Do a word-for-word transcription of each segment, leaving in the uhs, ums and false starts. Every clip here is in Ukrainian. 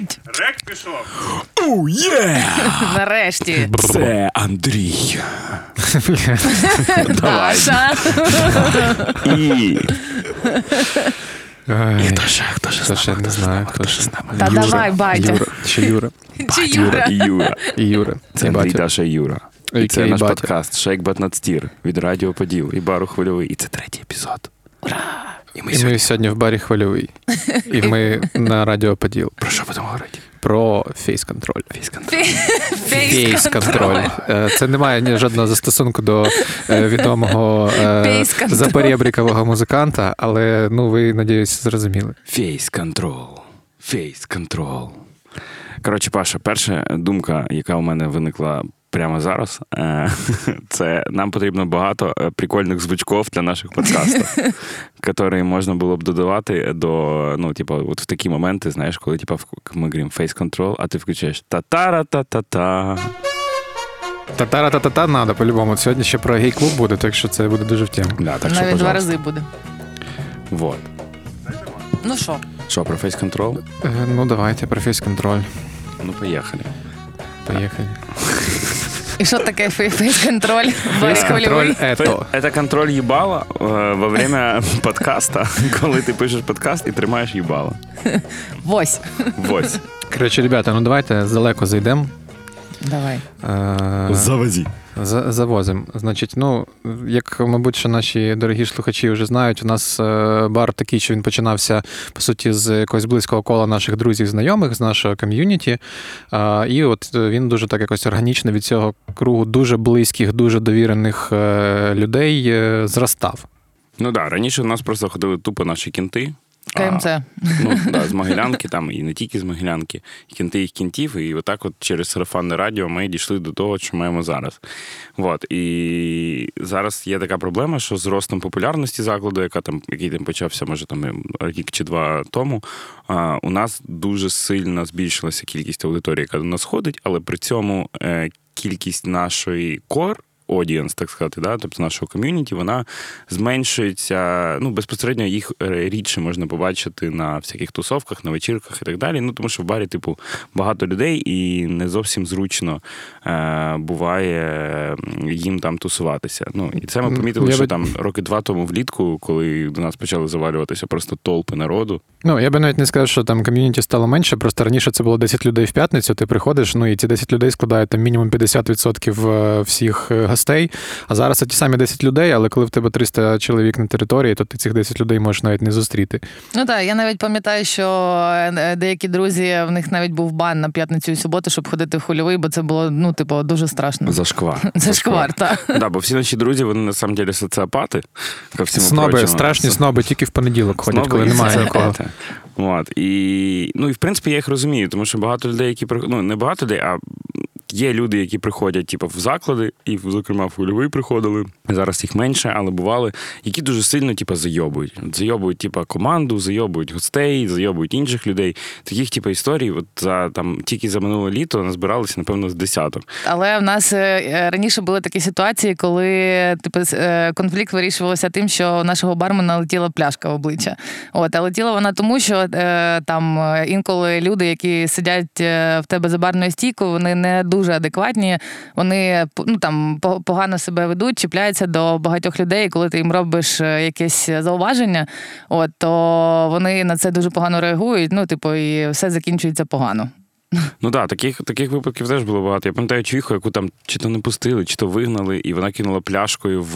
Блядь! Рек пішов! Оу, oh, є! Yeah! Нарешті! Це Андрій. Даша! І... І хто ще, хто ще з нами, хто з нами, хто ще з нами. Та давай, батя. Чи Юра? Чи Юра? Юра. І Юра. Це Андрій, Даша і Юра. І це наш подкаст Shake but not stir від Радіо Поділ і Бару Хвильовий. І це третій епізод. Ура! І ми, і сьогодні... ми сьогодні в барі Хвильовий. І ми на Радіо Поділ. Про що будемо говорити? Про фейс-контроль. Фейс-контроль. Фейс-контроль. Це не має жодного застосунку до відомого запорєбрікового музиканта, але, ну, ви, надіюсь, зрозуміли. Фейс-контрол. Фейс-контрол. Коротше, Паша, перша думка, яка у мене виникла прямо зараз, це нам потрібно багато прикольних звичков для наших подкастів, які можна було б додавати до, ну, типа, от в такі моменти, знаєш, коли, типа, ми говоримо фейс-контрол, а ти включаєш та-та-ра-та-та-та. Та-та-ра-та-та-та надо, по-любому. Сьогодні ще про гей-клуб буде, так що це буде дуже в тему. Да, так що, навіть два рази буде. Вот. Ну що? Що, про фейс-контрол? Ну, давайте, про фейс-контроль. Ну, поїхали. Поїхали. И что такое фейс-контроль? Фейс-контроль – это. Это контроль ебала во время подкаста, когда ты пишешь подкаст и тримаешь ебало. Вось. Вось. Короче, ребята, ну давайте далеко зайдем. Давай. Завози. Завозим. Значить, ну, як, мабуть, що наші дорогі слухачі вже знають, у нас бар такий, що він починався, по суті, з якогось близького кола наших друзів-знайомих, з нашого ком'юніті. І от він дуже так якось органічно від цього кругу дуже близьких, дуже довірених людей зростав. Ну так, да, раніше в нас просто ходили тупо наші кінти. КМЦ. А, ну, да, з Могилянки, там, і не тільки з Могилянки, і кінти їх кінтів, і отак от через сарафанне радіо ми дійшли до того, що маємо зараз. От, і зараз є така проблема, що з ростом популярності закладу, яка там, який там почався, може, там, рік чи два тому, а, у нас дуже сильно збільшилася кількість аудиторії, яка до нас ходить, але при цьому е, кількість нашої кор, audience, так сказати, да? Тобто нашого ком'юніті, вона зменшується, ну, безпосередньо їх рідше можна побачити на всяких тусовках, на вечірках і так далі, ну, тому що в барі, типу, багато людей і не зовсім зручно е- буває їм там тусуватися. Ну, і це ми помітили, я що би... там роки два тому влітку, коли до нас почали завалюватися просто толпи народу. Ну, я би навіть не сказав, що там ком'юніті стало менше, просто раніше це було десять людей в п'ятницю, ти приходиш, ну, і ці десять людей складають там мінімум п'ятдесят відсотків всіх гостей, а зараз це ті самі десять людей, але коли в тебе триста чоловік на території, то ти цих десять людей можеш навіть не зустріти. Ну так, я навіть пам'ятаю, що деякі друзі, в них навіть був бан на п'ятницю і суботу, щоб ходити в Хвильовий, бо це було, ну, типу, дуже страшно. Зашквар. Зашквар, так. Так, бо всі наші друзі, вони, на самом деле, соціопати. Сноби, страшні сноби, тільки в понеділок ходять, коли немає нікого. От, і, ну, і, в принципі, я їх розумію, тому що багато людей, які, ну, не багато людей, а є люди, які приходять, типу, в заклади, і, зокрема, в Хвильовий приходили, зараз їх менше, але бували, які дуже сильно, типу, зайобують. Зайобують, типу, команду, зайобують гостей, зайобують інших людей. Таких, типу, історій, от за, там, тільки за минуле літо назбиралися, напевно, з десяток. Але в нас раніше були такі ситуації, коли, типу, конфлікт вирішувався тим, що у нашого бармена летіла пляшка в обличчя. От, а летіла вона тому, що там інколи люди, які сидять в тебе за барною стійкою, вони не дуже адекватні, вони, ну, там, погано себе ведуть, чіпляються до багатьох людей, і коли ти їм робиш якесь зауваження, от, то вони на це дуже погано реагують, ну, типу, і все закінчується погано. Ну так, таких, таких випадків теж було багато. Я пам'ятаю чвіху, яку там чи то не пустили, чи то вигнали, і вона кинула пляшкою в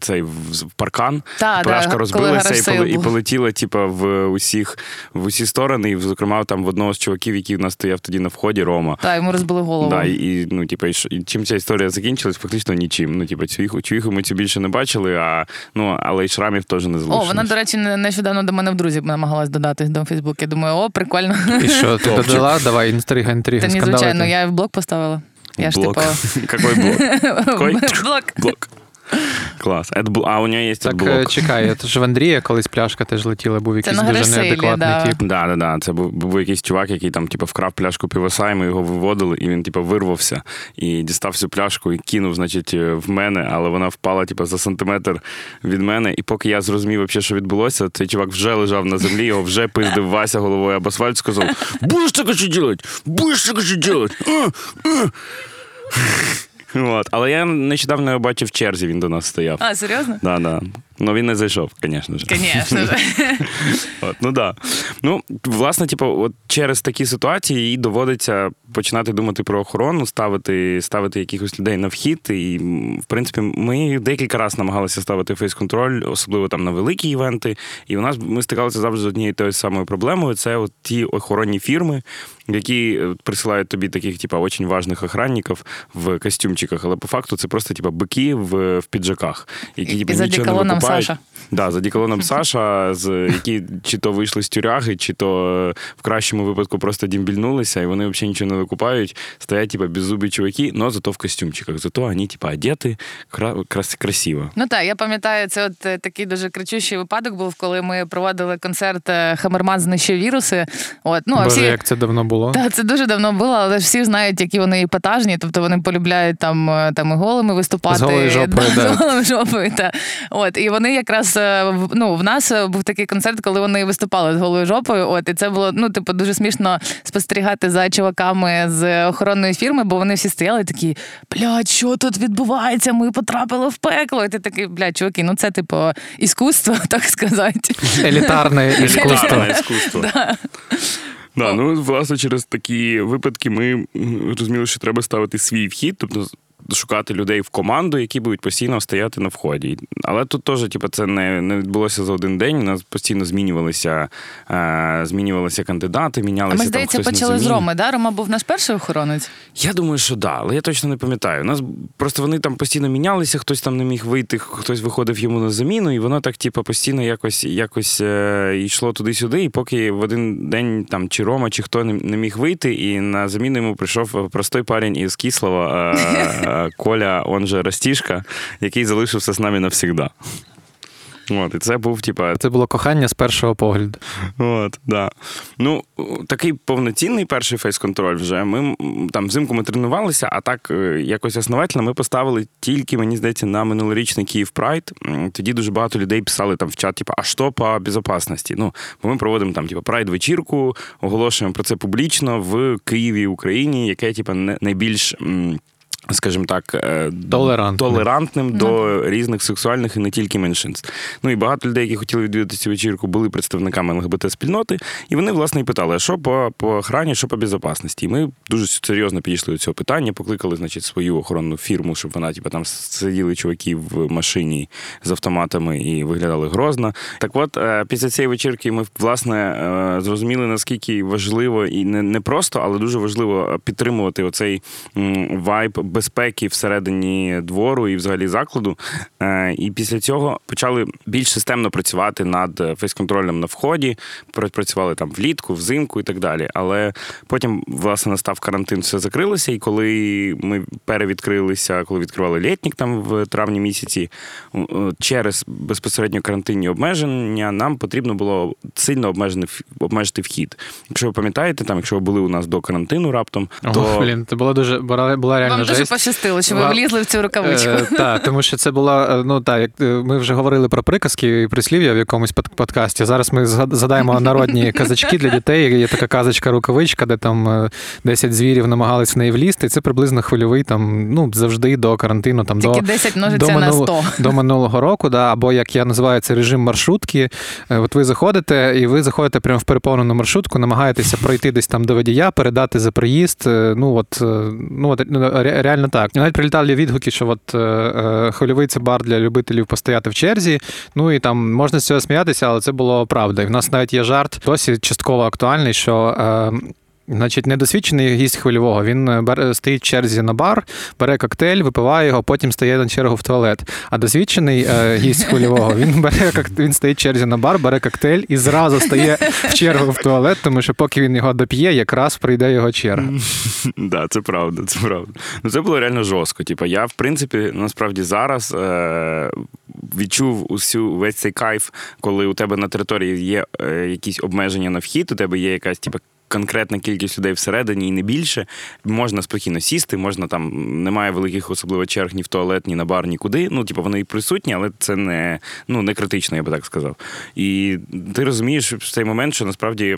цей в паркан. Та, пляшка да, розбилася і, і полетіла, типа, в усіх в усі сторони. І, зокрема, там в одного з чуваків, який в нас стояв тоді на вході, Рома. Так, йому розбили голову. Да, і, ну, типа, і чим ця історія закінчилась, фактично нічим. Ну, типа, чвіху, чвіху ми цю більше не бачили, а, ну, але й шрамів теж не залишилось. О, вона, до речі, нещодавно до мене в друзі намагалась додатись до Фейсбуку. Я думаю, о, прикольно. І що, ти додала? Давай. Інтрига, інтрига, скандали. Та ні, звичайно, я в блок поставила. Я блок. Ж, типу... Какой блок? Блок. Блок. Клас. А у нього є адблок. Так, чекай, це ж в Андрія колись пляшка теж летіла, був якийсь дуже неадекватний тип. Да, да, да. Це був, був якийсь чувак, який там типу вкрав пляшку півоса, і ми його виводили, і він типу вирвався і дістав всю пляшку і кинув, значить, в мене, але вона впала типу за сантиметр від мене, і поки я зрозумів взагалі, що відбулося, цей чувак вже лежав на землі, його вже пиздив Вася головою об асфальт, сказав: "Будеш таке що робити? Будеш таке що робити?" От. Але я нещодавно його бачив в черзі, він до нас стояв. А, серйозно? Да, да. Ну, він не зайшов, звісно ж. Звісно ж. От, ну, да. Ну, власне, типу, от через такі ситуації і доводиться починати думати про охорону, ставити, ставити якихось людей на вхід. І, в принципі, ми декілька разів намагалися ставити фейс-контроль, особливо там на великі івенти. І у нас ми стикалися завжди з однією тою самою проблемою. Це от ті охоронні фірми, які присилають тобі таких, типу, дуже важних охранників в костюмчиках. Але по факту це просто, типу, бики в, в піджаках, які, типу, нічого не викупають. Саша. Да, за діколоном Саша, з які чи то вийшли з тюряги, чи то в кращому випадку просто дімбільнулися, і вони взагалі нічого не викупають, стоять типа беззубі чуваки, но зато в костюмчиках, зато вони типа одети крас- красиво. Ну так, я пам'ятаю, це от такий дуже кричущий випадок був, коли ми проводили концерт "Хамерман знищив віруси". От, ну, а всі... Боже, як це давно було. Так, це дуже давно було, але всі знають, які вони епатажні, тобто вони полюбляють там, там і голими виступати, з голою жопою, да, да. З голою жопою, та. От, і вони якраз, ну, в нас був такий концерт, коли вони виступали з голою жопою, от, і це було, ну, типу, дуже смішно спостерігати за чуваками з охоронної фірми, бо вони всі стояли такі: "Блядь, що тут відбувається? Ми потрапили в пекло". І ти такий: "Блядь, чуваки, ну це, типу, іскусство, так сказати". Елітарне іскусство. Да, ну, власне, через такі випадки ми розуміли, що треба ставити свій вхід, тобто шукати людей в команду, які будуть постійно стояти на вході. Але тут теж, типу, це не, не відбулося за один день. У нас постійно змінювалися, е, змінювалися кандидати, мінялися. А ми, здається, почали з Роми, да? Рома був наш перший охоронець? Я думаю, що да, але я точно не пам'ятаю. У нас просто вони там постійно мінялися, хтось там не міг вийти, хтось виходив йому на заміну, і воно так, типу, постійно якось, якось е, йшло туди-сюди, і поки в один день там чи Рома, чи хто не, не міг вийти, і на заміну йому прийшов простий парень із Кислова, е, Коля, он же Растішка, який залишився з нами навсігда. От, і це був, типа... Це було кохання з першого погляду. От, да. Ну, такий повноцінний перший фейс-контроль вже. Ми там взимку ми тренувалися, а так якось основательно ми поставили тільки, мені здається, на минулорічний Київ Прайд. Тоді дуже багато людей писали там в чат, типа, а що по безпечності? Ну, бо ми проводимо там, типа, прайд-вечірку, оголошуємо про це публічно в Києві, Україні, яке, типа, найбільш... скажімо так, толерантним, толерантним до mm. різних сексуальних і не тільки меншинств. Ну і багато людей, які хотіли відвідати цю вечірку, були представниками ЛГБТ-спільноти, і вони, власне, і питали, а що по, по охрані, що по безпечності. І ми дуже серйозно підійшли до цього питання, покликали, значить, свою охоронну фірму, щоб вона, типу, там сиділи чуваки в машині з автоматами і виглядали грозно. Так от, після цієї вечірки ми, власне, зрозуміли, наскільки важливо, і не, не просто, але дуже важливо підтримувати оцей вайб безпеки всередині двору і взагалі закладу. І після цього почали більш системно працювати над фейс-контролем на вході, працювали там влітку, взимку і так далі. Але потім, власне, настав карантин, все закрилося, і коли ми перевідкрилися, коли відкривали літнік там в травні місяці, через безпосередньо карантинні обмеження нам потрібно було сильно обмежити вхід. Якщо ви пам'ятаєте, там, якщо ви були у нас до карантину раптом, Ого, то... Блін, це було дуже, була реально жесть. Дуже пощастило, що ви Ва... влізли в цю рукавичку. Е, так, тому що це була, ну так, ми вже говорили про приказки і прислів'я в якомусь подкасті. Зараз ми згадаємо народні казочки для дітей. Є така казочка-рукавичка, де там десять звірів намагались в неї влізти. І це приблизно Хвильовий там, ну, завжди до карантину. Там, тільки до, десять множиться на сто. До минулого року, да, або, як я називаю, це режим маршрутки. От ви заходите, і ви заходите прямо в переповнену маршрутку, намагаєтеся пройти десь там до водія, передати за проїзд. Ну, от, ну, от, реально так. Навіть прилітали відгуки, що от е, Хвильовий – це бар для любителів постояти в черзі. Ну і там можна з цього сміятися, але це було правда. І в нас навіть є жарт, досі частково актуальний, що... Е, Значить, недосвідчений гість хвильового. Він бере, стоїть в черзі на бар, бере коктейль, випиває його, потім стає на чергу в туалет. А досвідчений е, гість хвильового, він бере він стоїть в черзі на бар, бере коктейль і зразу стає в чергу в туалет, тому що поки він його доп'є, якраз прийде його черга. Да, це правда, це правда. Ну це було реально жорстко. Типа, я, в принципі, насправді зараз е- відчув усю весь цей кайф, коли у тебе на території є е- якісь обмеження на вхід, у тебе є якась типа конкретна кількість людей всередині і не більше, можна спокійно сісти, можна там, немає великих особливо черг ні в туалет, ні на бар, нікуди. Ну, типу, вони і присутні, але це не, ну, не критично, я би так сказав. І ти розумієш в цей момент, що насправді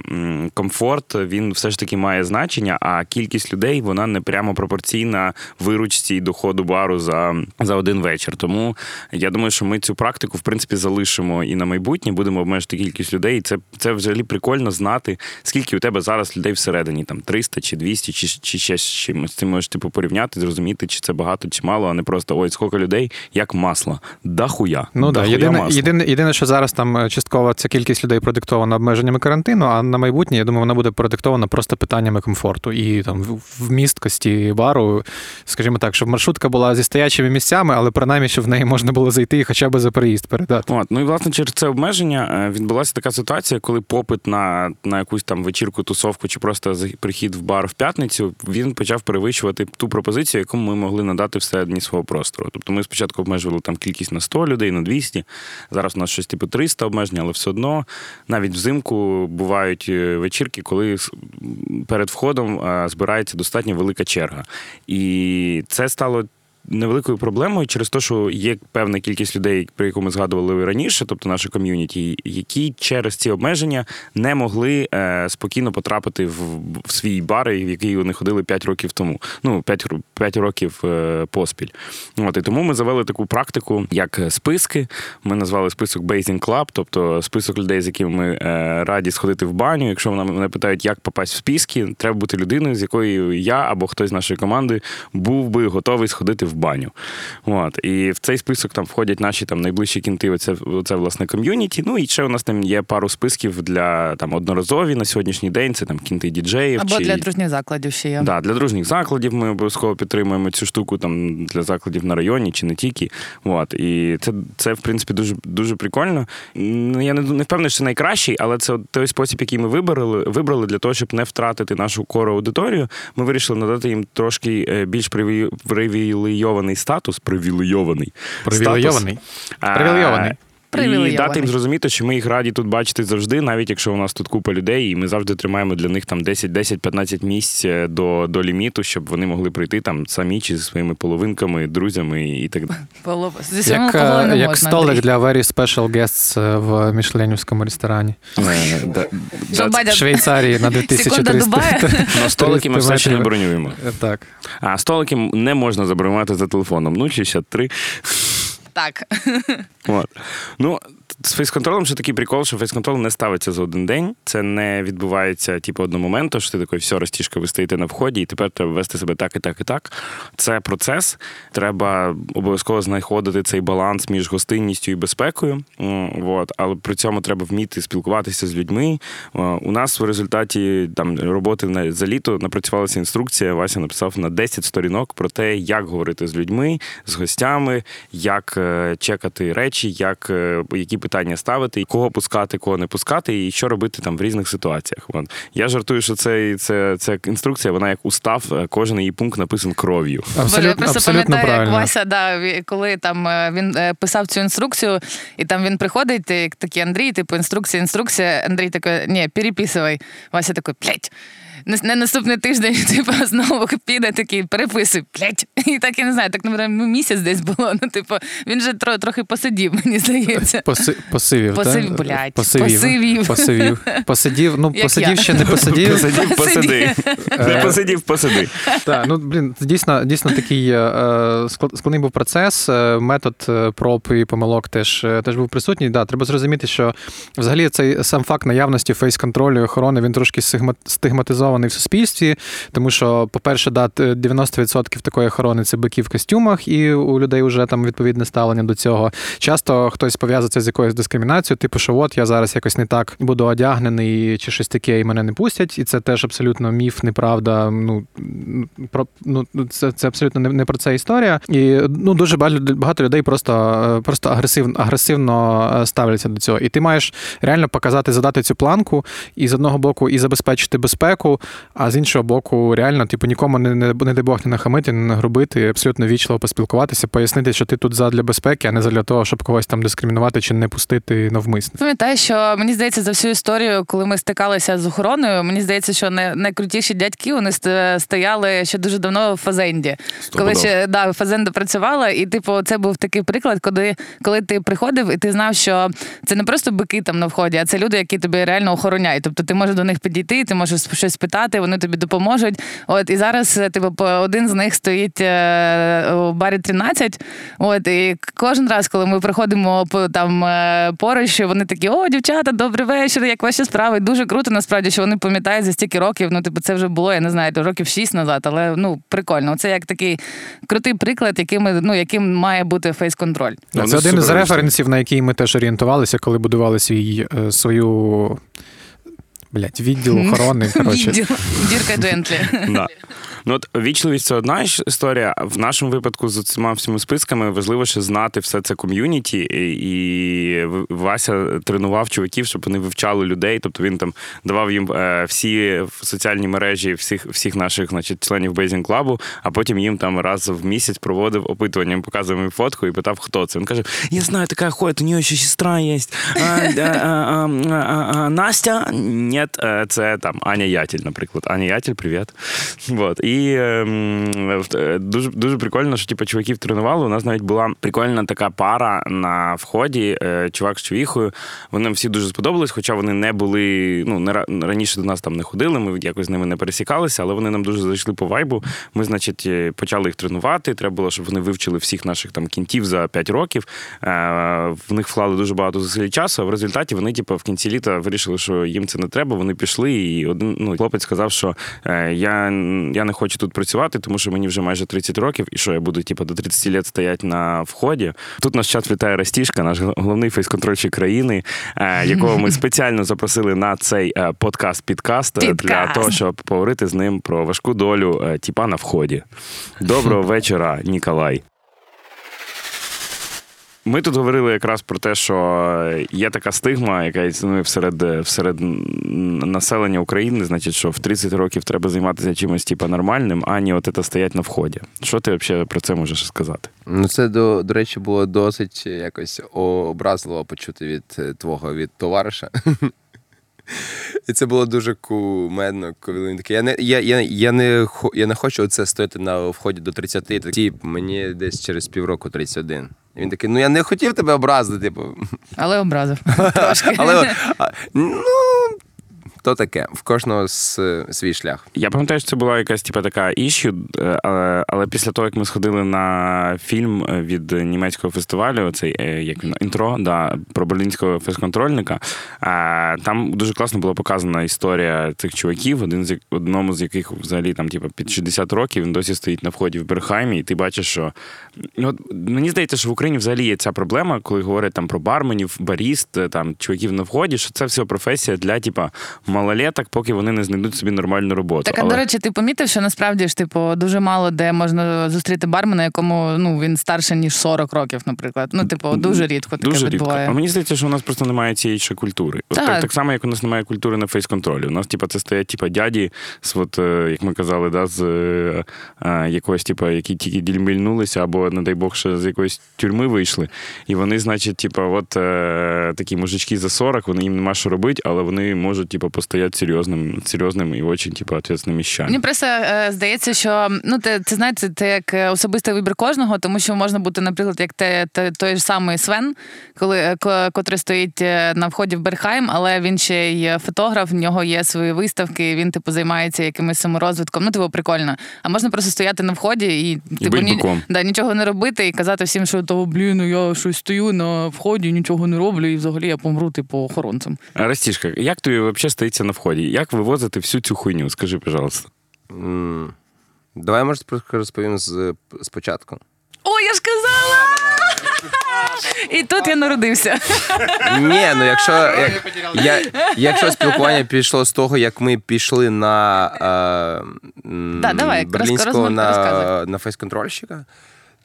комфорт, він все ж таки має значення, а кількість людей, вона не прямо пропорційна виручці і доходу бару за, за один вечір. Тому я думаю, що ми цю практику, в принципі, залишимо і на майбутнє, будемо обмежити кількість людей. І це, це взагалі прикольно знати, скільки у тебе зараз людей всередині, там, триста чи двісті, чи, чи ще з чимось. Ти можеш, типу, порівняти, зрозуміти, чи це багато, чи мало, а не просто, ой, скільки людей, як масло. Да хуя. Ну, да, да, єдине, єдине, єдине, що зараз там частково ця кількість людей продиктована обмеженнями карантину, а на майбутнє, я думаю, вона буде продиктована просто питаннями комфорту і там вмісткості бару, скажімо так, щоб маршрутка була зі стоячими місцями, але принаймні, щоб в неї можна було зайти і хоча б за переїзд передати. От, ну і, власне, через це обмеження відбулася така ситуація, коли попит на, на якусь там вечірку, тусовку, чи просто прихід в бар в п'ятницю, він почав перевищувати ту пропозицію, яку ми могли надати всередині свого простору. Тобто ми спочатку обмежували там кількість на сто людей, на двісті, зараз у нас щось типу триста обмежень, але все одно навіть взимку бувають вечірки, коли перед входом збирається достатньо велика черга. І це стало невеликою проблемою через те, що є певна кількість людей, про яку ми згадували раніше, тобто наше ком'юніті, які через ці обмеження не могли е, спокійно потрапити в, в свій бар, в який вони ходили п'ять років тому. Ну, п'ять років е, поспіль. От, і тому ми завели таку практику, як списки. Ми назвали список Bathing Club, тобто список людей, з якими ми е, раді сходити в баню. Якщо мене питають, як попасть в списки, треба бути людиною, з якою я або хтось з нашої команди був би готовий сходити в баню. От. І в цей список там входять наші там найближчі кінти, оце, оце власне ком'юніті. Ну і ще у нас там є пару списків для там одноразові на сьогоднішній день, це там кінти діджеїв. Або чи... для дружніх закладів ще є. Да, для дружніх закладів ми обов'язково підтримуємо цю штуку там для закладів на районі чи не тільки. От. І це, це, в принципі, дуже, дуже прикольно. Я не, не впевнений, що це найкращий, але це той спосіб, який ми вибрали, вибрали для того, щоб не втратити нашу кору аудиторію. Ми вирішили надати їм трошки більш привілейований статус, привілейований. Привілейований. Привілейований. І дати їм зрозуміти, що ми їх раді тут бачити завжди, навіть якщо у нас тут купа людей, і ми завжди тримаємо для них там десять-п'ятнадцять місць до, до ліміту, щоб вони могли прийти там самі чи зі своїми половинками, друзями і так далі. Полов... Зі як як можна, столик Андрій. Для very special guests в мішленівському ресторані. В Швейцарії на дві тисячі триста. Но столики ми все ще не бронюємо. Так. А столики не можна забронювати за телефоном. Ну, чи ще три... Так. От. Ну, з фейс-контролем ще такий прикол, що фейс-контрол не ставиться за один день. Це не відбувається, типу, одного моменту, що ти такий, все, Растішка, ви стоїте на вході, і тепер треба вести себе так і так і так. Це процес. Треба обов'язково знаходити цей баланс між гостинністю і безпекою. От. Але при цьому треба вміти спілкуватися з людьми. У нас в результаті там, роботи за літо напрацювалася інструкція, Вася написав на десять сторінок про те, як говорити з людьми, з гостями, як чекати речі, як, які питання ставити, кого пускати, кого не пускати, і що робити там в різних ситуаціях. От. Я жартую, що це, це, це інструкція, вона як устав, кожен її пункт написан кров'ю. Абсолютно, я просто абсолютно пам'ятаю, правильно. Як Вася, да, коли там він писав цю інструкцію, і там він приходить, і такий, Андрій, типу, інструкція, інструкція, Андрій такий, ні, переписуй. Вася такий, блять. На наступний тиждень типу, знову піде такий, переписуй, блять. І так, я не знаю, так, наприклад, місяць десь було. Ну, типу, він же тро, трохи посидів, мені здається. Поси, посивів, посив, так? Блять, посивів, посивів. Посивів. Посидів, ну, як посидів я. Ще не посидів. Посидів, посиди. Не посидів, посиди. Так, ну, блін, дійсно, дійсно такий складний був процес, метод проб і помилок теж, теж був присутній. Да, треба зрозуміти, що взагалі цей сам факт наявності фейс-контролю і охорони, він трошки стигматизований зареєстрований в суспільстві, тому що, по-перше, да, дев'яносто відсотків такої охорони – це бики в костюмах, і у людей вже там відповідне ставлення до цього. Часто хтось пов'язується з якоюсь дискримінацією, типу, що от я зараз якось не так буду одягнений чи щось таке, і мене не пустять, і це теж абсолютно міф, неправда, ну, про, ну це, це абсолютно не, не про це історія. І, ну, дуже багато людей просто, просто агресивно, агресивно ставляться до цього. І ти маєш реально показати, задати цю планку, і з одного боку і забезпечити безпеку, а з іншого боку реально, типу, нікому не, не, не дай Бог не нахамити, не нагрубити, абсолютно вічливо поспілкуватися, пояснити, що ти тут задля безпеки, а не задля того, щоб когось там дискримінувати чи не пустити навмисно. Пам'ятаю, що, мені здається, за всю історію, коли ми стикалися з охороною, мені здається, що найкрутіші дядьки, вони стояли ще дуже давно в Фазенді. Коли ще, да, Фазенда працювала, і, типу, це був такий приклад, коли, коли ти приходив, і ти знав, що це не просто бики там на вході, а це люди, які тобі реально охороняють. Тобто ти можеш до них підійти, ти можеш щось питати, вони тобі допоможуть. От, і зараз, типу, один з них стоїть у барі тринадцять, от, і кожен раз, коли ми приходимо там поруч, вони такі: о, дівчата, добрий вечір, як ваші справи? Дуже круто, насправді, що вони пам'ятають за стільки років, ну, типу, це вже було, я не знаю, років шість назад, але, ну, прикольно. Це як такий крутий приклад, яким, ну, яким має бути фейс-контроль. Це, це один із референсів, на який ми теж орієнтувалися, коли будували свій, свою, блядь, відділ охорони, коротше. Дірка Джентлі. Да. Ну от вічливість – це одна історія. В нашому випадку з цими всіма списками важливо ще знати все це ком'юніті, і Вася тренував чуваків, щоб вони вивчали людей, тобто він там давав їм всі соціальні мережі всіх, всіх наших, значить, членів Bathing Club, а потім їм там раз в місяць проводив опитування, їм показував їм фотку і питав, хто це. Він каже: я знаю, така ходить, у нього ще сестра є. Настя? Ні, це там Аня Ятель, наприклад. Аня Ятель, привіт. Вот. І е, дуже, дуже прикольно, що типу, чуваків тренували. У нас навіть була прикольна така пара на вході, е, чувак з чувіхою. Вони нам всі дуже сподобались, хоча вони не були, ну, не, раніше до нас там не ходили, ми якось з ними не пересікалися, але вони нам дуже зайшли по вайбу. Ми, значить, почали їх тренувати, треба було, щоб вони вивчили всіх наших там кінтів за п'ять років. Е, в них вклали дуже багато зусиль часу, а в результаті вони типу, в кінці літа вирішили, що їм це не треба, вони пішли, і один, ну, хлопець сказав, що е, я, я не хочу тут працювати, тому що мені вже майже тридцять років, і що я буду типу, до тридцяти років стояти на вході. Тут наш чат влітає Растішка, наш головний фейс-контрольчик країни, якого ми спеціально запросили на цей подкаст-підкаст для того, щоб поговорити з ним про важку долю тіпа на вході. Доброго вечора, Ніколай. Ми тут говорили якраз про те, що є така стигма, яка існує всеред, всеред населення України, значить, що в тридцять років треба займатися чимось типу нормальним, а не от це стоять на вході. Що ти взагалі про це можеш сказати? Ну це, до, до речі, було досить якось образливо почути від твого, від товариша. І це було дуже кумедно, коли він такий: я не, я, я, я не, я не хочу оце стояти на вході до тридцяти, тіп, мені десь через півроку тридцять один. І він такий: ну я не хотів тебе образити, типу. Але образив. Трошки. Але, ну, то таке, в кожного свій шлях. Я пам'ятаю, що це була якась типу, така іщу, але, але після того, як ми сходили на фільм від німецького фестивалю, цей як він, інтро, да, про берлінського фейс-контрольника, там дуже класно була показана історія цих чуваків, один з, одному з яких взагалі там, типу, під шістдесят років, він досі стоїть на вході в Берхаймі, і ти бачиш, що... От, мені здається, що в Україні взагалі є ця проблема, коли говорять там, про барменів, баріст, там, чуваків на вході, що це все професія для, типу, малолеток, поки вони не знайдуть собі нормальну роботу. Так, а, але... до речі, ти помітив, що насправді ж, типу, дуже мало де можна зустріти бармена, якому, ну, він старше, ніж сорок років, наприклад. Ну, типу, дуже рідко таке дуже відбуває. Рідко. А мені здається, що у нас просто немає цієї ще культури. Так. Так, так само, як у нас немає культури на фейс-контролі. У нас, типу, це стоять, типу, дяді, з, от, як ми казали, да, з а, якогось, типу, які тільки дільмільнулися, або, не дай Бог, ще з якоїсь тюрми вийшли. І вони, значить, типу, от такі мужички за сорок, вони їм нема що робити, але вони можуть, типу, постоять серйозним, серйозним і дуже, типу, відповідальним міщам. Мені просто е, здається, що, ну, це, знаєте, це як особистий вибір кожного, тому що можна бути, наприклад, як те, те, той ж самий Свен, коли, котрий стоїть на вході в Берхайм, але він ще й фотограф, в нього є свої виставки, він, типу, займається якимось саморозвитком. Ну, типу, прикольно. А можна просто стояти на вході і, типу, і ні, да, нічого не робити і казати всім, що, то, блін, ну, я щось стою на вході, нічого не роблю і взагалі я помру, типу, охоронцем. Растішка, як тобі взагалі продається на вході. Як вивозити всю цю хуйню? Скажи, пожалуйста. Mm. Давай, може, розповім з спочатку. О, я ж казала! І тут я народився. Ні, ну якщо, як, я, якщо спілкування пішло з того, як ми пішли на е, да, давай, берлінського розказ, на, на фейс-контрольщика,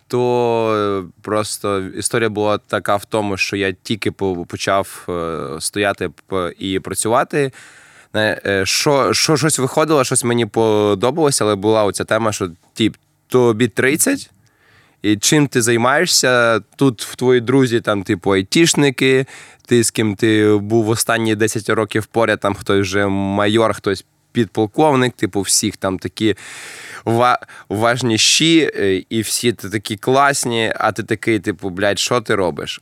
то просто історія була така в тому, що я тільки почав стояти і працювати. Що, що щось виходило, щось мені подобалося, але була оця тема, що тіп, тобі тридцять, і чим ти займаєшся, тут в твої друзі, там, типу, айтішники, ти з ким ти був останні десять років поряд, там, хтось вже майор, хтось підполковник, типу, всіх там такі ва- важніші, і всі ти такі класні, а ти такий, типу, блядь, що ти робиш?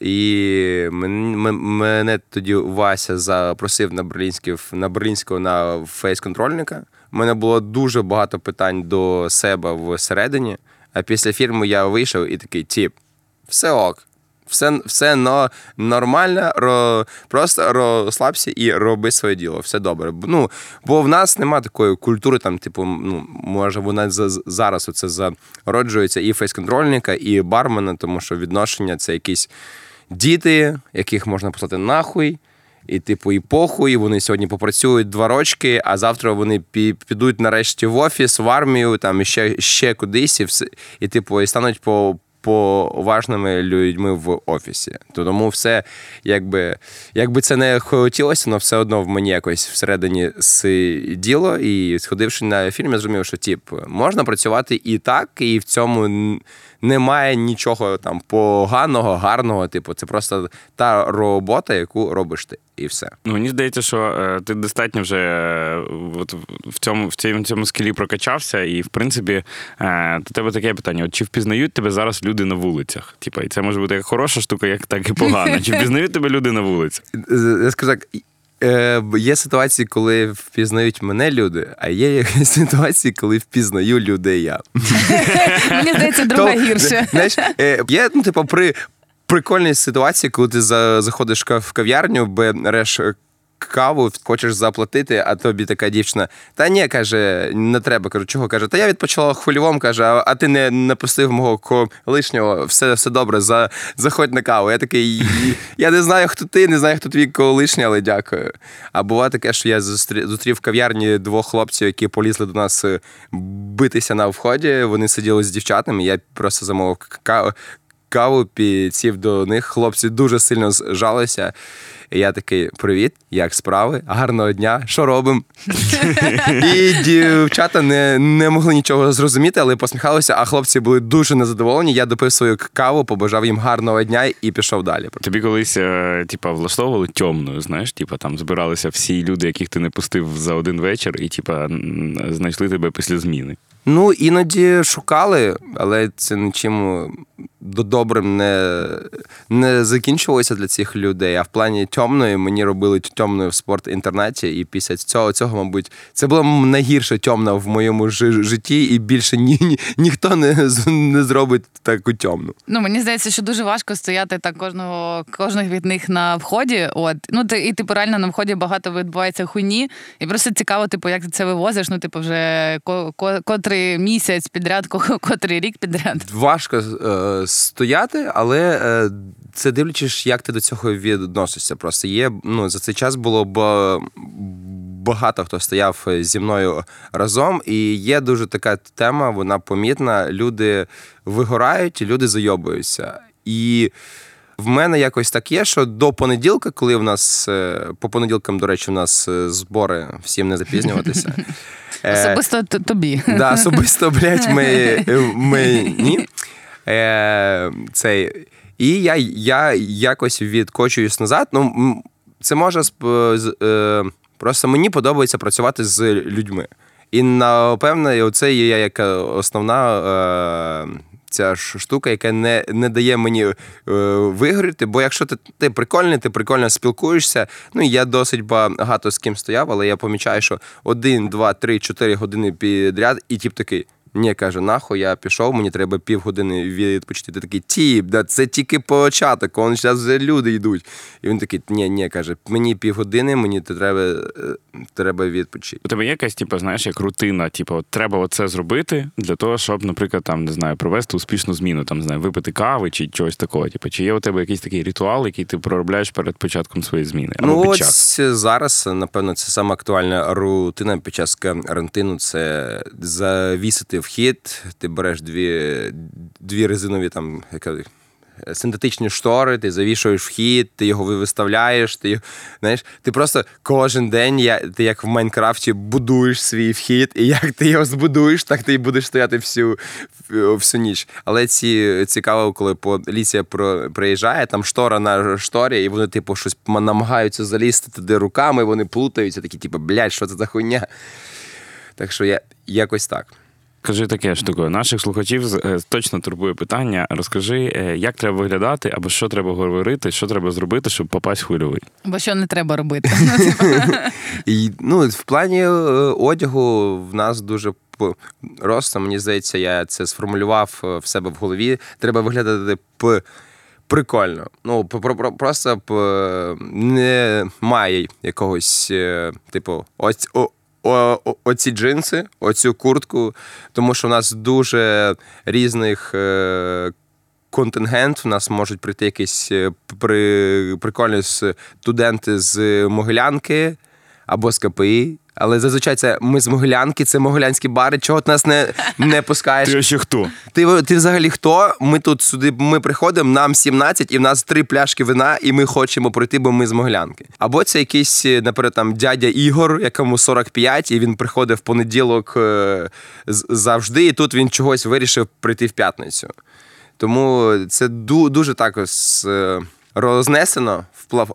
І мене, мене тоді Вася запросив на берлінський, на берлінського на фейс-контрольника. У мене було дуже багато питань до себе всередині. А після фільму я вийшов і такий, тіп, все ок, все, все но, нормально, ро, просто розслабся і роби своє діло, все добре. Ну, бо в нас немає такої культури, там, типу, ну, може вона зараз оце зароджується і фейс-контрольника, і бармена, тому що відношення – це якісь діти, яких можна послати нахуй, і типу, і похуй, і вони сьогодні попрацюють два рочки, а завтра вони підуть нарешті в офіс, в армію, там, і ще, ще кудись, і, все, і, типу, і стануть по, поважними людьми в офісі. Тому все, якби, якби це не хотілося, але все одно в мені якось всередині сиділо, і сходивши на фільм, я зрозумів, що, типу, можна працювати і так, і в цьому немає нічого там поганого, гарного, типу, це просто та робота, яку робиш ти, і все. Ну, мені здається, що е, ти достатньо вже е, от, в цьому, в цьому, в цьому скілі прокачався, і, в принципі, е, до тебе таке питання, от, чи впізнають тебе зараз люди на вулицях? Типа, і це може бути як хороша штука, як так і погана. Чи впізнають тебе люди на вулицях? Я скажу так, є ситуації, коли впізнають мене люди, а є ситуації, коли впізнаю людей я. Мені здається, друга гірше. Знаєш, є, ну, типу, при прикольній ситуації, коли ти заходиш в кав'ярню, береш каву, хочеш заплатити, а тобі така дівчина, та ні, каже, не треба, кажу, чого, каже, та я відпочила хвильовом, каже, а ти не напустив мого колишнього, все, все добре, за, заходь на каву. Я такий, я не знаю, хто ти, не знаю, хто твій колишній, але дякую. А буває таке, що я зустрів в кав'ярні двох хлопців, які полізли до нас битися на вході, вони сиділи з дівчатами, я просто замовив каву, каву, підсів до них, хлопці дуже сильно зжалися. І я такий, привіт, як справи, гарного дня, що робимо? І дівчата не, не могли нічого зрозуміти, але посміхалися, а хлопці були дуже незадоволені. Я допив свою каву, побажав їм гарного дня і пішов далі. Тобі колись, типа, влаштовували тьомною, знаєш, типа, там збиралися всі люди, яких ти не пустив за один вечір, і, типа, знайшли тебе після зміни. Ну, іноді шукали, але це нічим добрим не, не закінчувалося для цих людей. А в плані тьомної мені робили тьомною в спортінтернаті, і після цього, цього, мабуть, це було найгірше тьомна в моєму ж, житті, і більше ні, ні, ніхто не, не зробить таку тьомну. Ну, мені здається, що дуже важко стояти так кожного, кожних від них на вході. От. Ну, ти, і, типу, реально на вході багато відбувається хуйні, і просто цікаво, типу, як ти це вивозиш, ну, типу, вже ко, ко, котрий місяць підряд, ко, котрий рік підряд. Важко е, стояти, але е, це дивлячись, як ти до цього відносишся. Просто є, ну, за цей час було б багато хто стояв зі мною разом, і є дуже така тема, вона помітна, люди вигорають, люди зайобуються. І в мене якось так є, що до понеділка, коли в нас, по понеділкам, до речі, у нас збори, всім не запізнюватися. Особисто тобі. Да, особисто, блядь, ми, ми ні. Цей... І я, я якось відкочуюсь назад. Ну, це може... Просто мені подобається працювати з людьми. І, напевно, це є як основна ця штука, яка не, не дає мені вигоріти. Бо якщо ти, ти прикольний, ти прикольно спілкуєшся. Ну, я досить багато з ким стояв, але я помічаю, що один, два, три, чотири години підряд, і тип такий... Ні, каже, нахуй, я пішов, мені треба півгодини відпочити. Ти такий, тіп, да це тільки початок, он зараз люди йдуть. І він такий, ні, ні, каже, мені півгодини, мені треба, треба відпочити. У тебе є якась, типу, знаєш, як рутина, типу, от треба оце зробити для того, щоб, наприклад, там, не знаю, провести успішну зміну, там, не знаю, випити кави чи чогось такого, типу, чи є у тебе якийсь такий ритуал, який ти проробляєш перед початком своєї зміни? Або ну, ось зараз, напевно, це сама актуальна рутина під час карантину, це завісити вхід, ти береш дві, дві резинові там, як, синтетичні штори, ти завішуєш вхід, ти його виставляєш, ти, знаєш, ти просто кожен день, я, ти як в Майнкрафті будуєш свій вхід, і як ти його збудуєш, так ти і будеш стояти всю, всю ніч. Але ці, цікаво, коли поліція приїжджає, там штора на шторі, і вони типу щось намагаються залізти туди руками, вони плутаються, такі типу, блядь, що це за хуйня? Так що я якось так. Скажи таке штуко, наших слухачів точно турбує питання. Розкажи, як треба виглядати, або що треба говорити, що треба зробити, щоб попасть Хвильовий. Або що не треба робити. Ну, в плані одягу в нас дуже просто, мені здається, я це сформулював в себе в голові. Треба виглядати п... прикольно. Ну, просто не має якогось, типу, ось... О, о, оці джинси, оцю куртку, тому що в нас дуже різних е, контингент, в нас можуть прийти якісь при, прикольні студенти з Могилянки або з КПІ, але зазвичай це ми з Могилянки, це могилянські бари, чого ти нас не, не пускаєш. Ти ще хто? Ти, ти взагалі хто? Ми тут сюди, ми приходимо, нам сімнадцять, і в нас три пляшки вина, і ми хочемо пройти, бо ми з Могилянки. Або це якийсь, наприклад, там, дядя Ігор, якому сорок п'ять, і він приходить в понеділок завжди, і тут він чогось вирішив прийти в п'ятницю. Тому це дуже також... рознесено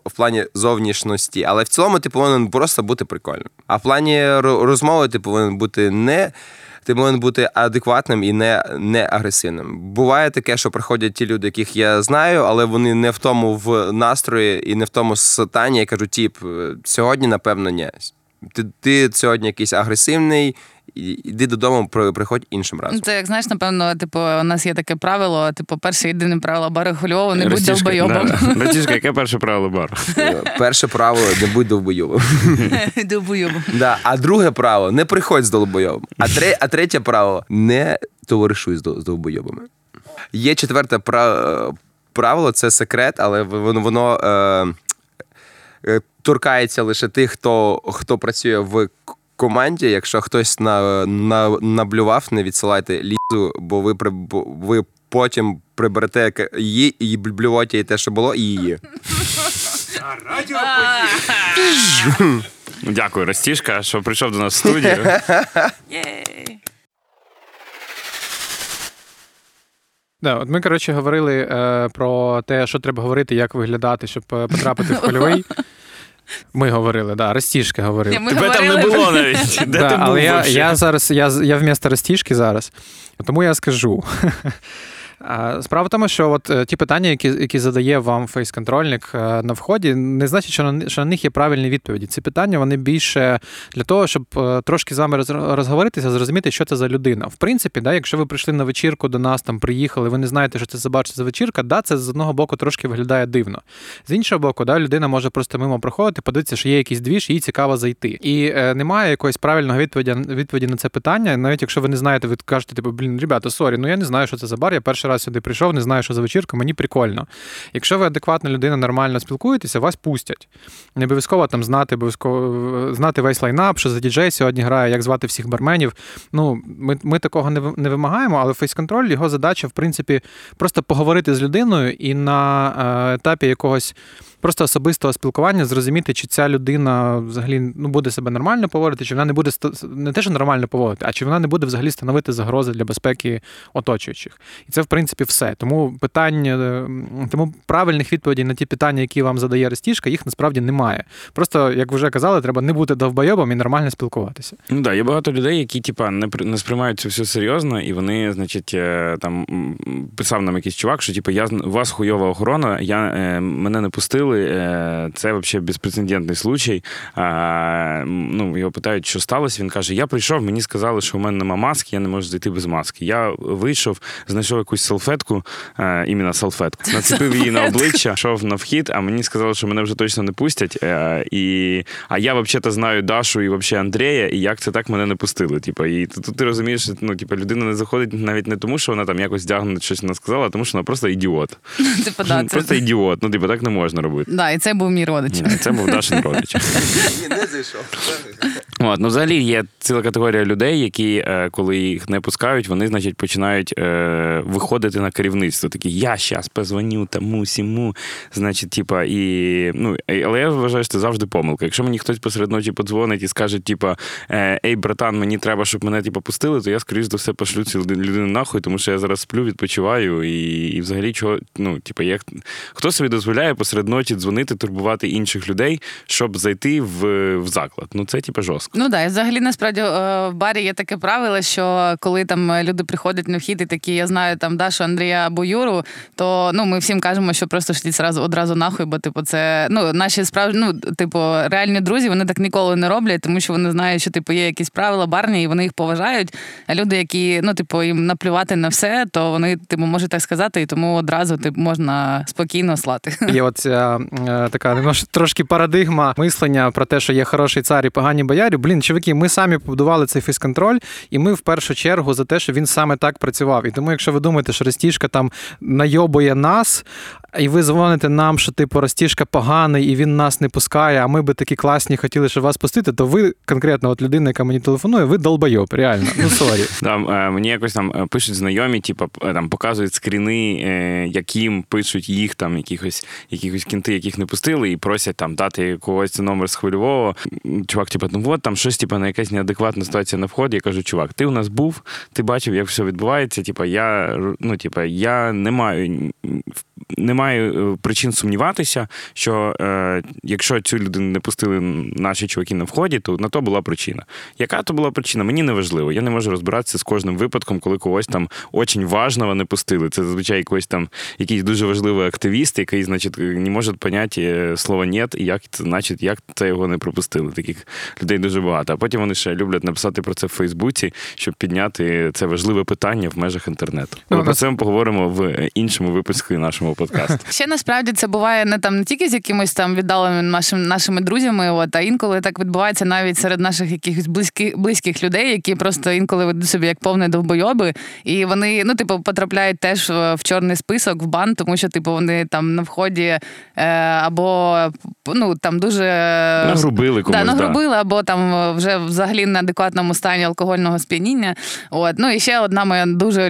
в плані зовнішності, але в цілому ти повинен просто бути прикольним. А в плані розмови ти повинен бути не ти повинен бути адекватним і не, не агресивним. Буває таке, що приходять ті люди, яких я знаю, але вони не в тому в настрої і не в тому стані. Я кажу, тіп, сьогодні, напевно, ні. Ти, ти сьогодні якийсь агресивний, іди додому, приходь іншим разом. Це, як знаєш, напевно, типу, у нас є таке правило, типу, перше єдине правило бару Хвильового – не будь довбойобом. Да. Растішка, яке перше правило бару? Перше правило – не будь довбойобом. Довбойобом. Да. А друге правило – не приходь з довбойобом. А, тре, а третє правило – не товаришуй з довбойобами. Є четверте правило – це секрет, але воно, воно е, торкається лише тих, хто, хто працює в команді, якщо хтось на, на, наблював, не відсилайте Лізу, бо ви, при, бо ви потім приберете її, і блювоті, і те, що було, і її. Дякую, Растішка, що прийшов до нас в студію. Да, от ми, коротше, говорили е, про те, що треба говорити, як виглядати, щоб потрапити в Хвильовий. Ми говорили, да, Растішки говорили. Тебе говорили. Там не було навіть. Де да, ти був? Але я, я зараз, я, я вмісто Растішки зараз, тому я скажу. Справа в тому, що от ті питання, які, які задає вам фейс-контрольник на вході, не значить, що на, що на них є правильні відповіді. Ці питання, вони більше для того, щоб трошки з вами роз, розговоритися, зрозуміти, що це за людина. В принципі, да, якщо ви прийшли на вечірку до нас, там приїхали, ви не знаєте, що це за бар, що за вечірка, да, це з одного боку трошки виглядає дивно. З іншого боку, да, людина може просто мимо проходити, подивитися, що є якийсь двіж, їй цікаво зайти. І е, немає якоїсь правильного відповіді, відповіді на це питання, навіть якщо ви не знаєте, ви кажете, типу, блін, ребята, сорі, ну я не знаю, що це за бар, я перший раз сюди прийшов, не знаю, що за вечірка, мені прикольно. Якщо ви адекватна людина, нормально спілкуєтеся, вас пустять. Не обов'язково там знати, обов'язково знати весь лайнап, що за діджей сьогодні грає, як звати всіх барменів. Ну, ми, ми такого не, не вимагаємо, але фейс-контроль, його задача, в принципі, просто поговорити з людиною і на етапі якогось просто особистого спілкування зрозуміти, чи ця людина взагалі ну, буде себе нормально поводити, чи вона не буде, не те, що нормально поводити, а чи вона не буде взагалі становити загрози для безпеки оточуючих. І це, в принципі, принципі, все. Тому питання, тому правильних відповідей на ті питання, які вам задає Растішка, їх насправді немає. Просто, як ви вже казали, треба не бути довбойобом і нормально спілкуватися. Ну так, є багато людей, які типа не, не сприймають це все серйозно, і вони, значить, там писав нам якийсь чувак, що типа я у вас хуйова охорона, я мене не пустили. Це взагалі безпрецедентний случай. Ну, його питають, що сталося. Він каже: я прийшов, мені сказали, що у мене нема маски, я не можу зайти без маски. Я вийшов, знайшов якусь салфетку, іменно салфетку, нацепив її на обличчя, йшов на вхід, а мені сказали, що мене вже точно не пустять. І... А я взагалі-то знаю Дашу і взагалі Андрія, і як це так мене не пустили. Типа, і тут ти розумієш, що ну, типа, людина не заходить навіть не тому, що вона там якось вдягнена, щось вона сказала, а тому, що вона просто ідіот. Типа, да, просто це... ідіот. Ну, типа, так не можна робити. Да, і це був мій родич. І це був Дашин родич. Ні, не зайшов. От, ну, взагалі є ціла категорія людей, які, коли їх не пускають, вони, значить, починають е, виходити на керівництво. Такі, я щас позвоню тому, сіму, значить, типа, і, ну, але я вважаю, що це завжди помилка. Якщо мені хтось посеред ночі подзвонить і скаже, типа, ей, братан, мені треба, щоб мене, типа, пустили, то я, скоріш за все, пошлю цю людину нахуй, тому що я зараз сплю, відпочиваю, і, і взагалі, чого, ну, типа, як... Хто собі дозволяє посеред ночі дзвонити, турбувати інших людей, щоб зайти в, в заклад? Ну, це, типа, жорстко. Ну, да, і взагалі, насправді, в барі є таке правило, що коли там люди приходять на вхід і такі, я знаю, там, Дашу, Андрія або Юру, то, ну, ми всім кажемо, що просто шліть одразу нахуй, бо, типу, це, ну, наші справжні, ну, типу, реальні друзі, вони так ніколи не роблять, тому що вони знають, що, типу, є якісь правила барні, і вони їх поважають, а люди, які, ну, типу, їм наплювати на все, то вони, типу, можуть так сказати, і тому одразу, типу, можна спокійно слати. Є оця така, трошки парадигма мислення про те, що є хороший цар і погані боярі. Блін, чуваки, ми самі побудували цей фізконтроль, і ми в першу чергу за те, що він саме так працював. І тому, якщо ви думаєте, що Растішка там найобує нас, і ви дзвоните нам, що типу Растішка поганий, і він нас не пускає, а ми би такі класні хотіли, щоб вас пустити, то ви конкретно, от людина, яка мені телефонує, ви долбойоб, реально. Ну, сорі. Там, мені якось там пишуть знайомі, типу, там показують скріни, яким пишуть їх там якихось, якихось кінти, яких не пустили, і просять там дати когось номер з Хвильового. Чувак, типу, ну от там щось, типу, на якась неадекватна ситуація на вході. Я кажу, чувак, ти у нас був, ти бачив, як все відбувається, типу, я, ну, типу, я не маю не маю причин сумніватися, що е, якщо цю людину не пустили наші чуваки на вході, то на то була причина. Яка то була причина? Мені не важливо. Я не можу розбиратися з кожним випадком, коли когось там очень важного не пустили. Це зазвичай якийсь там якийсь дуже важливий активіст, який, значить, не може поняти слово «нет» і як це, значить, як це його не пропустили. Таких людей дуже багато. А потім вони ще люблять написати про це в Фейсбуці, щоб підняти це важливе питання в межах інтернету. Ну, про це ми поговоримо в іншому випуску нашого подкасту. Ще насправді це буває не там не тільки з якимось там віддаленими нашим, нашими друзями, от, а інколи так відбувається навіть серед наших якихось близьких, близьких людей, які просто інколи ведуть себе як повні довбойоби, і вони, ну, типу, потрапляють теж в чорний список, в бан, тому що, типу, вони там на вході е, або, ну, там дуже... Нагрубили комусь, да. Нагрубили, да. Або там вже взагалі на адекватному стані алкогольного сп'яніння. От. Ну, і ще одна моя дуже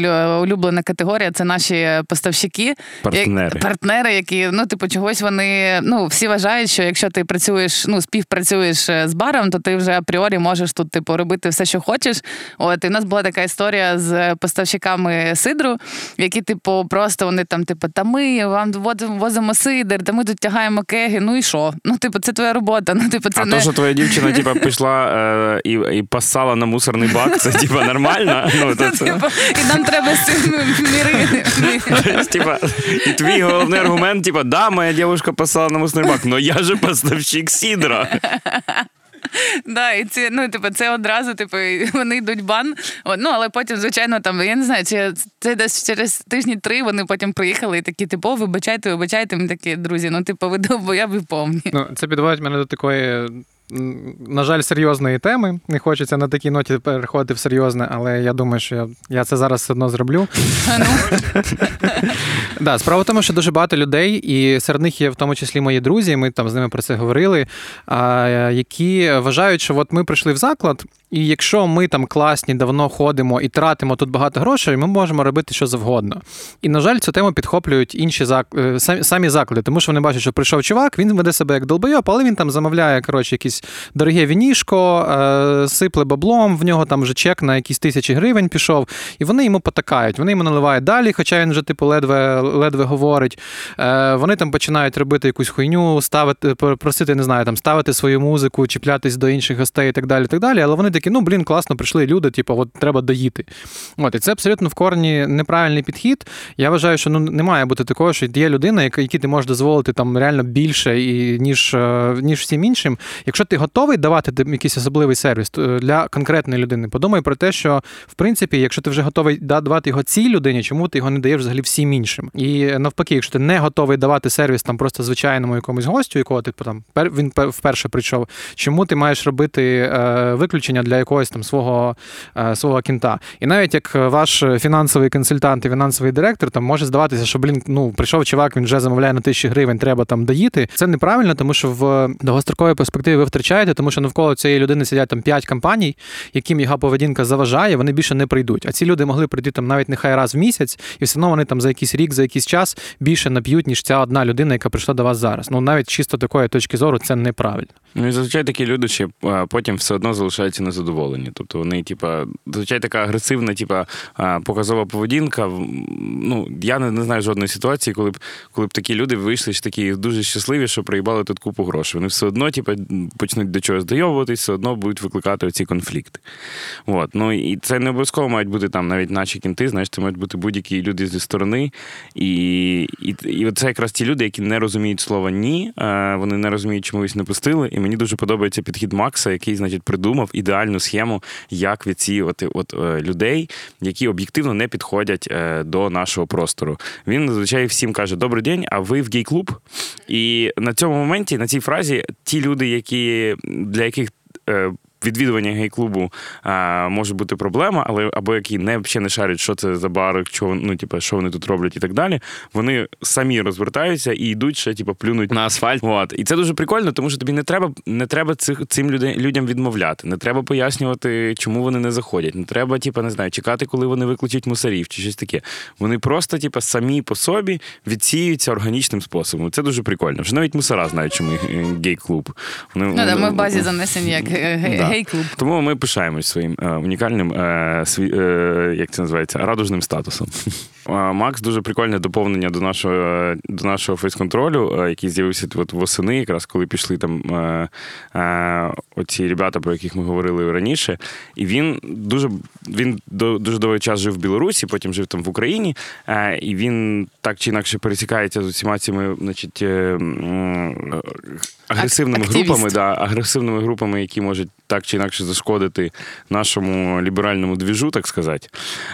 улюблена категорія – це наші поставщики. Партнери. Як, партнери, які, ну, типу, чогось вони, ну, всі вважають, що якщо ти працюєш, ну, співпрацюєш з баром, то ти вже апріорі можеш тут, типу, робити все, що хочеш. От. І в нас була така історія з поставщиками сидру, які, типу, просто вони там, типу, та ми вам возимо сидр, та ми тут тягаємо кеги, ну і що? Ну, типу, це твоя робота. Ну, типу, це а не... то, що твоя дівчина, типу, пішла е- і, і пасала на мусорний бак, це, типу, нормально? Ну, то, це... І нам треба з цим міри. Типа, і твій головний аргумент, типу, да, моя дівчина пасала на мусорний бак, но я же поставщик сидра. Да, і це, ну, типу, це одразу, типу, вони йдуть бан. Ну, але потім, звичайно, там, я не знаю, чи це десь через тижні три вони потім приїхали і такі, типу, вибачайте, вибачайте, ми такі, друзі, ну, типу, ви довбойоби повні. Ну, це підводить мене до такої, на жаль, серйозної теми. Не хочеться на такій ноті переходити в серйозне, але я думаю, що я, я це зараз все одно зроблю. Да, справа в тому, що дуже багато людей, і серед них є в тому числі мої друзі, ми там з ними про це говорили, які вважають, що от ми прийшли в заклад, і якщо ми там класні, давно ходимо і тратимо тут багато грошей, ми можемо робити що завгодно. І, на жаль, цю тему підхоплюють інші зак... самі заклади, тому що вони бачать, що прийшов чувак, він веде себе як долбойоб, але він там замовляє, коротше, якісь якесь дороге вінішко, е, сипле баблом, в нього там вже чек на якісь тисячі гривень пішов, і вони йому потакають, вони йому наливають далі, хоча він вже типу ледве, ледве говорить. Е, вони там починають робити якусь хуйню, ставити, просити, не знаю, там, ставити свою музику, чіплятись до інших гостей і так далі, і так далі. Але вони такі, ну, блін, класно, прийшли люди, типу, от треба доїти. От, і це абсолютно в корні неправильний підхід. Я вважаю, що ну, не має бути такого, що є людина, якій ти можеш дозволити там реально більше, і, ніж, ніж всім іншим. Якщо ти готовий давати якийсь особливий сервіс для конкретної людини, подумай про те, що, в принципі, якщо ти вже готовий давати його цій людині, чому ти його не даєш взагалі всім іншим? І навпаки, якщо ти не готовий давати сервіс там просто звичайному якомусь гостю, якого ти там, він вперше прийшов, чому ти маєш робити виключення для якогось там свого, свого кінта? І навіть як ваш фінансовий консультант і фінансовий директор, там може здаватися, що, блін, ну, прийшов чувак, він вже замовляє на тисячі гривень, треба там доїти. Це неправильно, тому що в довгостроковій перспективі ви втрачаєте, тому що навколо цієї людини сидять там п'ять компаній, яким його поведінка заважає, вони більше не прийдуть. А ці люди могли прийти там навіть нехай раз в місяць, і все одно вони там за якийсь рік, за якийсь час більше нап'ють, ніж ця одна людина, яка прийшла до вас зараз. Ну, навіть чисто такої точки зору це неправильно. Ну, і зазвичай такі люди ще потім все одно залишаються незадоволені. Тобто вони, типа, зазвичай така агресивна, типа, показова поведінка. Ну, я не, не знаю жодної ситуації, коли б, коли б такі люди вийшли ж такі дуже щасливі, що проїбали тут купу грошей. Вони все одно, типа, почнуть до чогось дойовуватись, все одно будуть викликати оці конфлікти. От. Ну, і це не обов'язково мають бути там навіть наші кінти, знаєш, це мають бути будь-які люди зі сторони. І, і, і це якраз ті люди, які не розуміють слова «ні», вони не розуміють, чому їх не пустили. І мені дуже подобається підхід Макса, який, значить, придумав ідеальну схему, як відсіювати от, людей, які об'єктивно не підходять до нашого простору. Він, зазвичай, всім каже «Добрий день, а ви в гей-клуб?» І на цьому моменті, на цій фразі, ті люди, які, для яких відвідування гей-клубу а, може бути проблема, але або які не, ще не шарять, що це за бар, що, ну, тіпа, що вони тут роблять і так далі, вони самі розвертаються і йдуть ще, тіпа, плюнуть на асфальт. От. І це дуже прикольно, тому що тобі не треба, не треба цих, цим люди, людям відмовляти, не треба пояснювати, чому вони не заходять, не треба, тіпа, не знаю, чекати, коли вони виключать мусорів чи щось таке. Вони просто, тіпа, самі по собі відсіюються органічним способом. Це дуже прикольно. Вже навіть мусора знають, чому гей-клуб. Вони, ну, вони, да, ми в базі занесені як гей-клуб. Да. Гей-клуб. Тому ми пишаємось своїм е, унікальним, е, свій, е, як це називається, радужним статусом. Макс дуже прикольне доповнення до нашого, до нашого фейс-контролю, е, який з'явився от восени, якраз коли пішли там е, е, оці ребята, про яких ми говорили раніше. І він дуже, він до, дуже довгий час жив в Білорусі, потім жив там в Україні, е, і він так чи інакше пересікається з усіма цими, значить, е, е, агресивними Активіст. групами, да, агресивними групами, які можуть так чи інакше зашкодити нашому ліберальному двіжу, так сказати.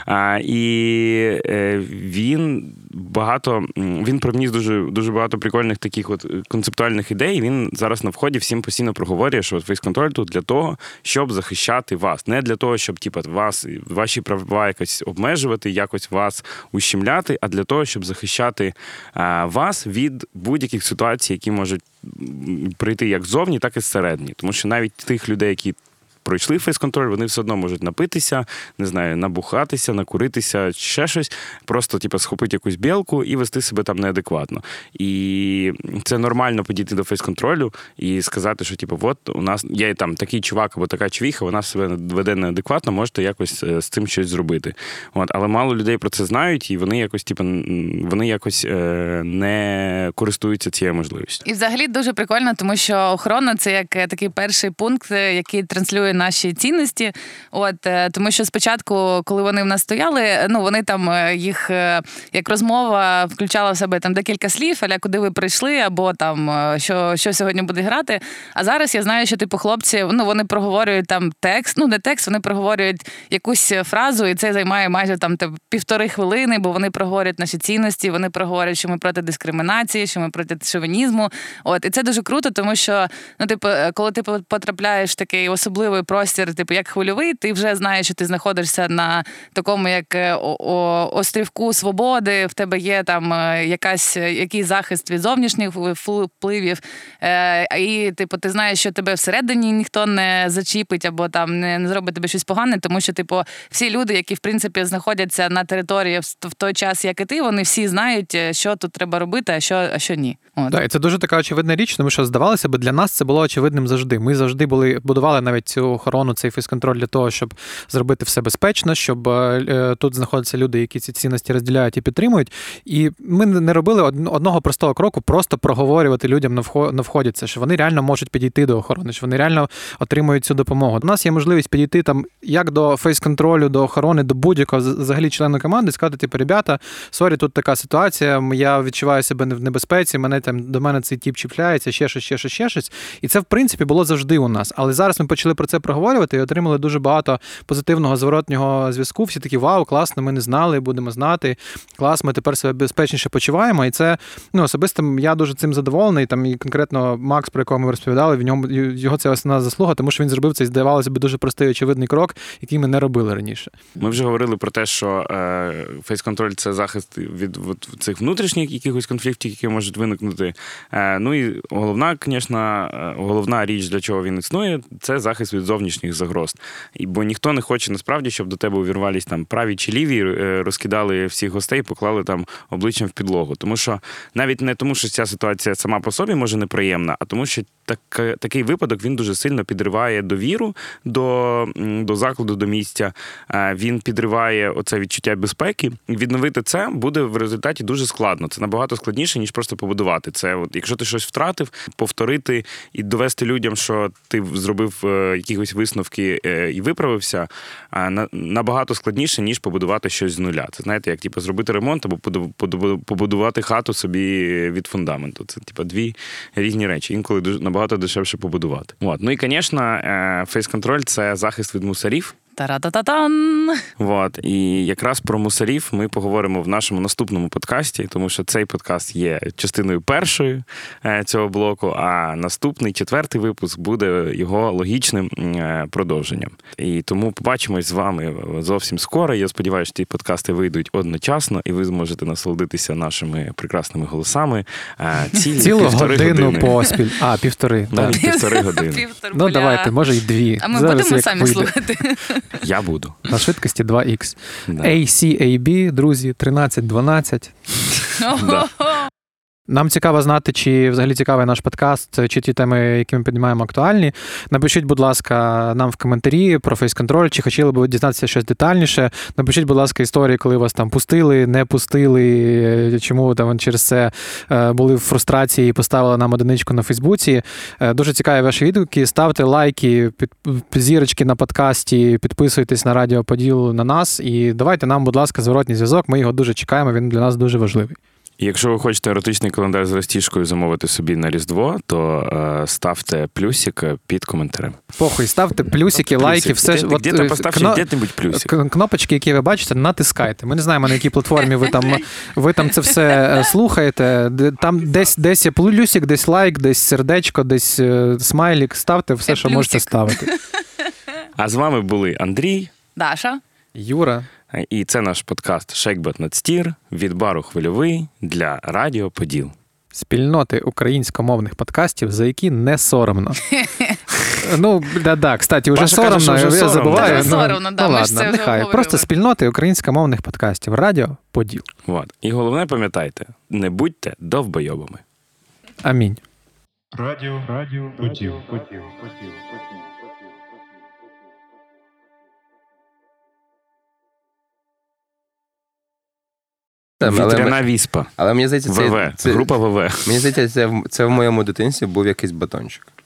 А, і е, він багато, він привніс дуже, дуже багато прикольних таких от концептуальних ідей. Він зараз на вході всім постійно проговорює, що фейс-контроль тут для того, щоб захищати вас. Не для того, щоб типу, вас, ваші права якось обмежувати, якось вас ущемляти, а для того, щоб захищати а, вас від будь-яких ситуацій, які можуть прийти як ззовні, так і зсередні. Тому що навіть тих людей, які пройшли фейс-контроль, вони все одно можуть напитися, не знаю, набухатися, накуритися, ще щось, просто типу, схопити якусь білку і вести себе там неадекватно. І це нормально підійти до фейс-контролю і сказати, що типу, от у нас є там такий чувак або така чувіха, вона себе веде неадекватно, можете якось з цим щось зробити. От, але мало людей про це знають, і вони якось, типу, вони якось е- не користуються цією можливістю. І взагалі дуже прикольно, тому що охорона це як такий перший пункт, який транслює наші цінності. От, тому що спочатку, коли вони в нас стояли, ну, вони там, їх як розмова включала в себе там декілька слів, аля куди ви прийшли, або там, що, що сьогодні буде грати. А зараз я знаю, що, типу, хлопці, ну, вони проговорюють там текст, ну, не текст, вони проговорюють якусь фразу, і це займає майже там півтори хвилини, бо вони проговорюють наші цінності, вони проговорюють, що ми проти дискримінації, що ми проти шовінізму. От, і це дуже круто, тому що, ну, типу, коли ти потрапляєш в такий особливий тимчасовий простір, типу як Хвильовий, ти вже знаєш, що ти знаходишся на такому як острівку свободи, в тебе є там якась, якийсь захист від зовнішніх впливів, і типу ти знаєш, що тебе всередині ніхто не зачіпить або там не зробить тебе щось погане, тому що типу всі люди, які в принципі знаходяться на території в той час, як і ти, вони всі знають, що тут треба робити, а що, а що ні. От. Так, і це дуже така очевидна річ, тому що здавалося б, для нас це було очевидним завжди. Ми завжди були, будували навіть цю охорону, цей фейс-контроль для того, щоб зробити все безпечно, щоб е, тут знаходяться люди, які ці цінності розділяють і підтримують. І ми не робили одного простого кроку, просто проговорювати людям на вході це, що вони реально можуть підійти до охорони, що вони реально отримують цю допомогу. У нас є можливість підійти там як до фейс-контролю, до охорони, до будь-якого взагалі члена команди, сказати, типу, ребята, сорі, тут така ситуація, я відчуваю себе в небезпеці, мене там до мене цей тіп чіпляється, ще щось, ще щось, ще щось. І це, в принципі, було завжди у нас. Але зараз ми почали про це проговорювати і отримали дуже багато позитивного зворотнього зв'язку. Всі такі, вау, класно, ми не знали, будемо знати. Клас, ми тепер себе безпечніше почуваємо. І це, ну, особисто я дуже цим задоволений. Там і конкретно Макс, про якого ми розповідали, в ньому його це основна заслуга, тому що він зробив цей, здавалося б, дуже простий очевидний крок, який ми не робили раніше. Ми вже говорили про те, що е, фейс-контроль – це захист від от, цих внутрішніх якихось конфліктів, які можуть виникнути. Е, ну і головна, звісно, головна річ, для чого він існує, це захист від зовнішніх загроз. І, бо ніхто не хоче насправді, щоб до тебе увірвались там праві чи ліві, розкидали всіх гостей, поклали там обличчям в підлогу. Тому що навіть не тому, що ця ситуація сама по собі може неприємна, а тому, що так, такий випадок, він дуже сильно підриває довіру до, до закладу, до місця. Він підриває оце відчуття безпеки. Відновити це буде в результаті дуже складно. Це набагато складніше, ніж просто побудувати. Це, от, якщо ти щось втратив, повторити і довести людям, що ти зробив якісь висновки і виправився, набагато складніше, ніж побудувати щось з нуля. Це, знаєте, як типу, зробити ремонт або побудувати хату собі від фундаменту. Це типу, дві різні речі. Інколи набагато дешевше побудувати. От. Ну і, звісно, фейс-контроль – це захист від мусорів. Та-ра-та-та-тан! От. І якраз про мусорів ми поговоримо в нашому наступному подкасті, тому що цей подкаст є частиною першою цього блоку, а наступний, четвертий випуск буде його логічним продовженням. І тому побачимось з вами зовсім скоро. Я сподіваюся, що ці подкасти вийдуть одночасно, і ви зможете насолодитися нашими прекрасними голосами. Цілу, Цілу годину години. Поспіль. А, півтори. Да. Навіть півтори години. Півтор, ну, давайте, може й дві. А ми зараз будемо самі вийде. Слухати. Я буду. На швидкості два ікс. Да. ей сі ей бі, друзі, тринадцять дванадцять. Да. Нам цікаво знати, чи взагалі цікавий наш подкаст, чи ті теми, які ми піднімаємо, актуальні. Напишіть, будь ласка, нам в коментарі про фейс-контроль, чи хотіли б дізнатися щось детальніше. Напишіть, будь ласка, історії, коли вас там пустили, не пустили, чому там через це були в фрустрації і поставили нам одиничку на Фейсбуці. Дуже цікаві ваші відгуки. Ставте лайки, під, зірочки на подкасті, підписуйтесь на Радіо Поділ, на нас. І давайте нам, будь ласка, зворотній зв'язок. Ми його дуже чекаємо, він для нас дуже важливий. І якщо ви хочете еротичний календар з Растішкою замовити собі на Різдво, то е, ставте плюсик під коментарем. Похуй, ставте плюсики, лайки, все ж. Де-то поставте де-небудь плюсик. Кнопочки, які ви бачите, натискайте. Ми не знаємо, на якій платформі ви там, ви там це все слухаєте. Там десь, десь є плюсик, десь лайк, десь сердечко, десь смайлік. Ставте все, що можете ставити. А з вами були Андрій, Даша, Юра. І це наш подкаст «Shake but not stir» від бару «Хвильовий» для Радіо Поділ. Спільноти українськомовних подкастів, за які не соромно. Ну, да, да, кстати, уже Паша соромно, каже, вже я соромно. Забуваю. Вже соромно, ну, да, ну, ладно, нехай. Просто спільноти українськомовних подкастів Радіо Поділ. Вот. І головне, пам'ятайте, не будьте довбойобами. Амінь. Радіо, Радіо Поділ. Поділ, Поділ, Поділ. Вітряна віспа. Але мені здається, це, ВВ. Це, група ВВ. Мені здається, це, це в моєму дитинстві був якийсь батончик.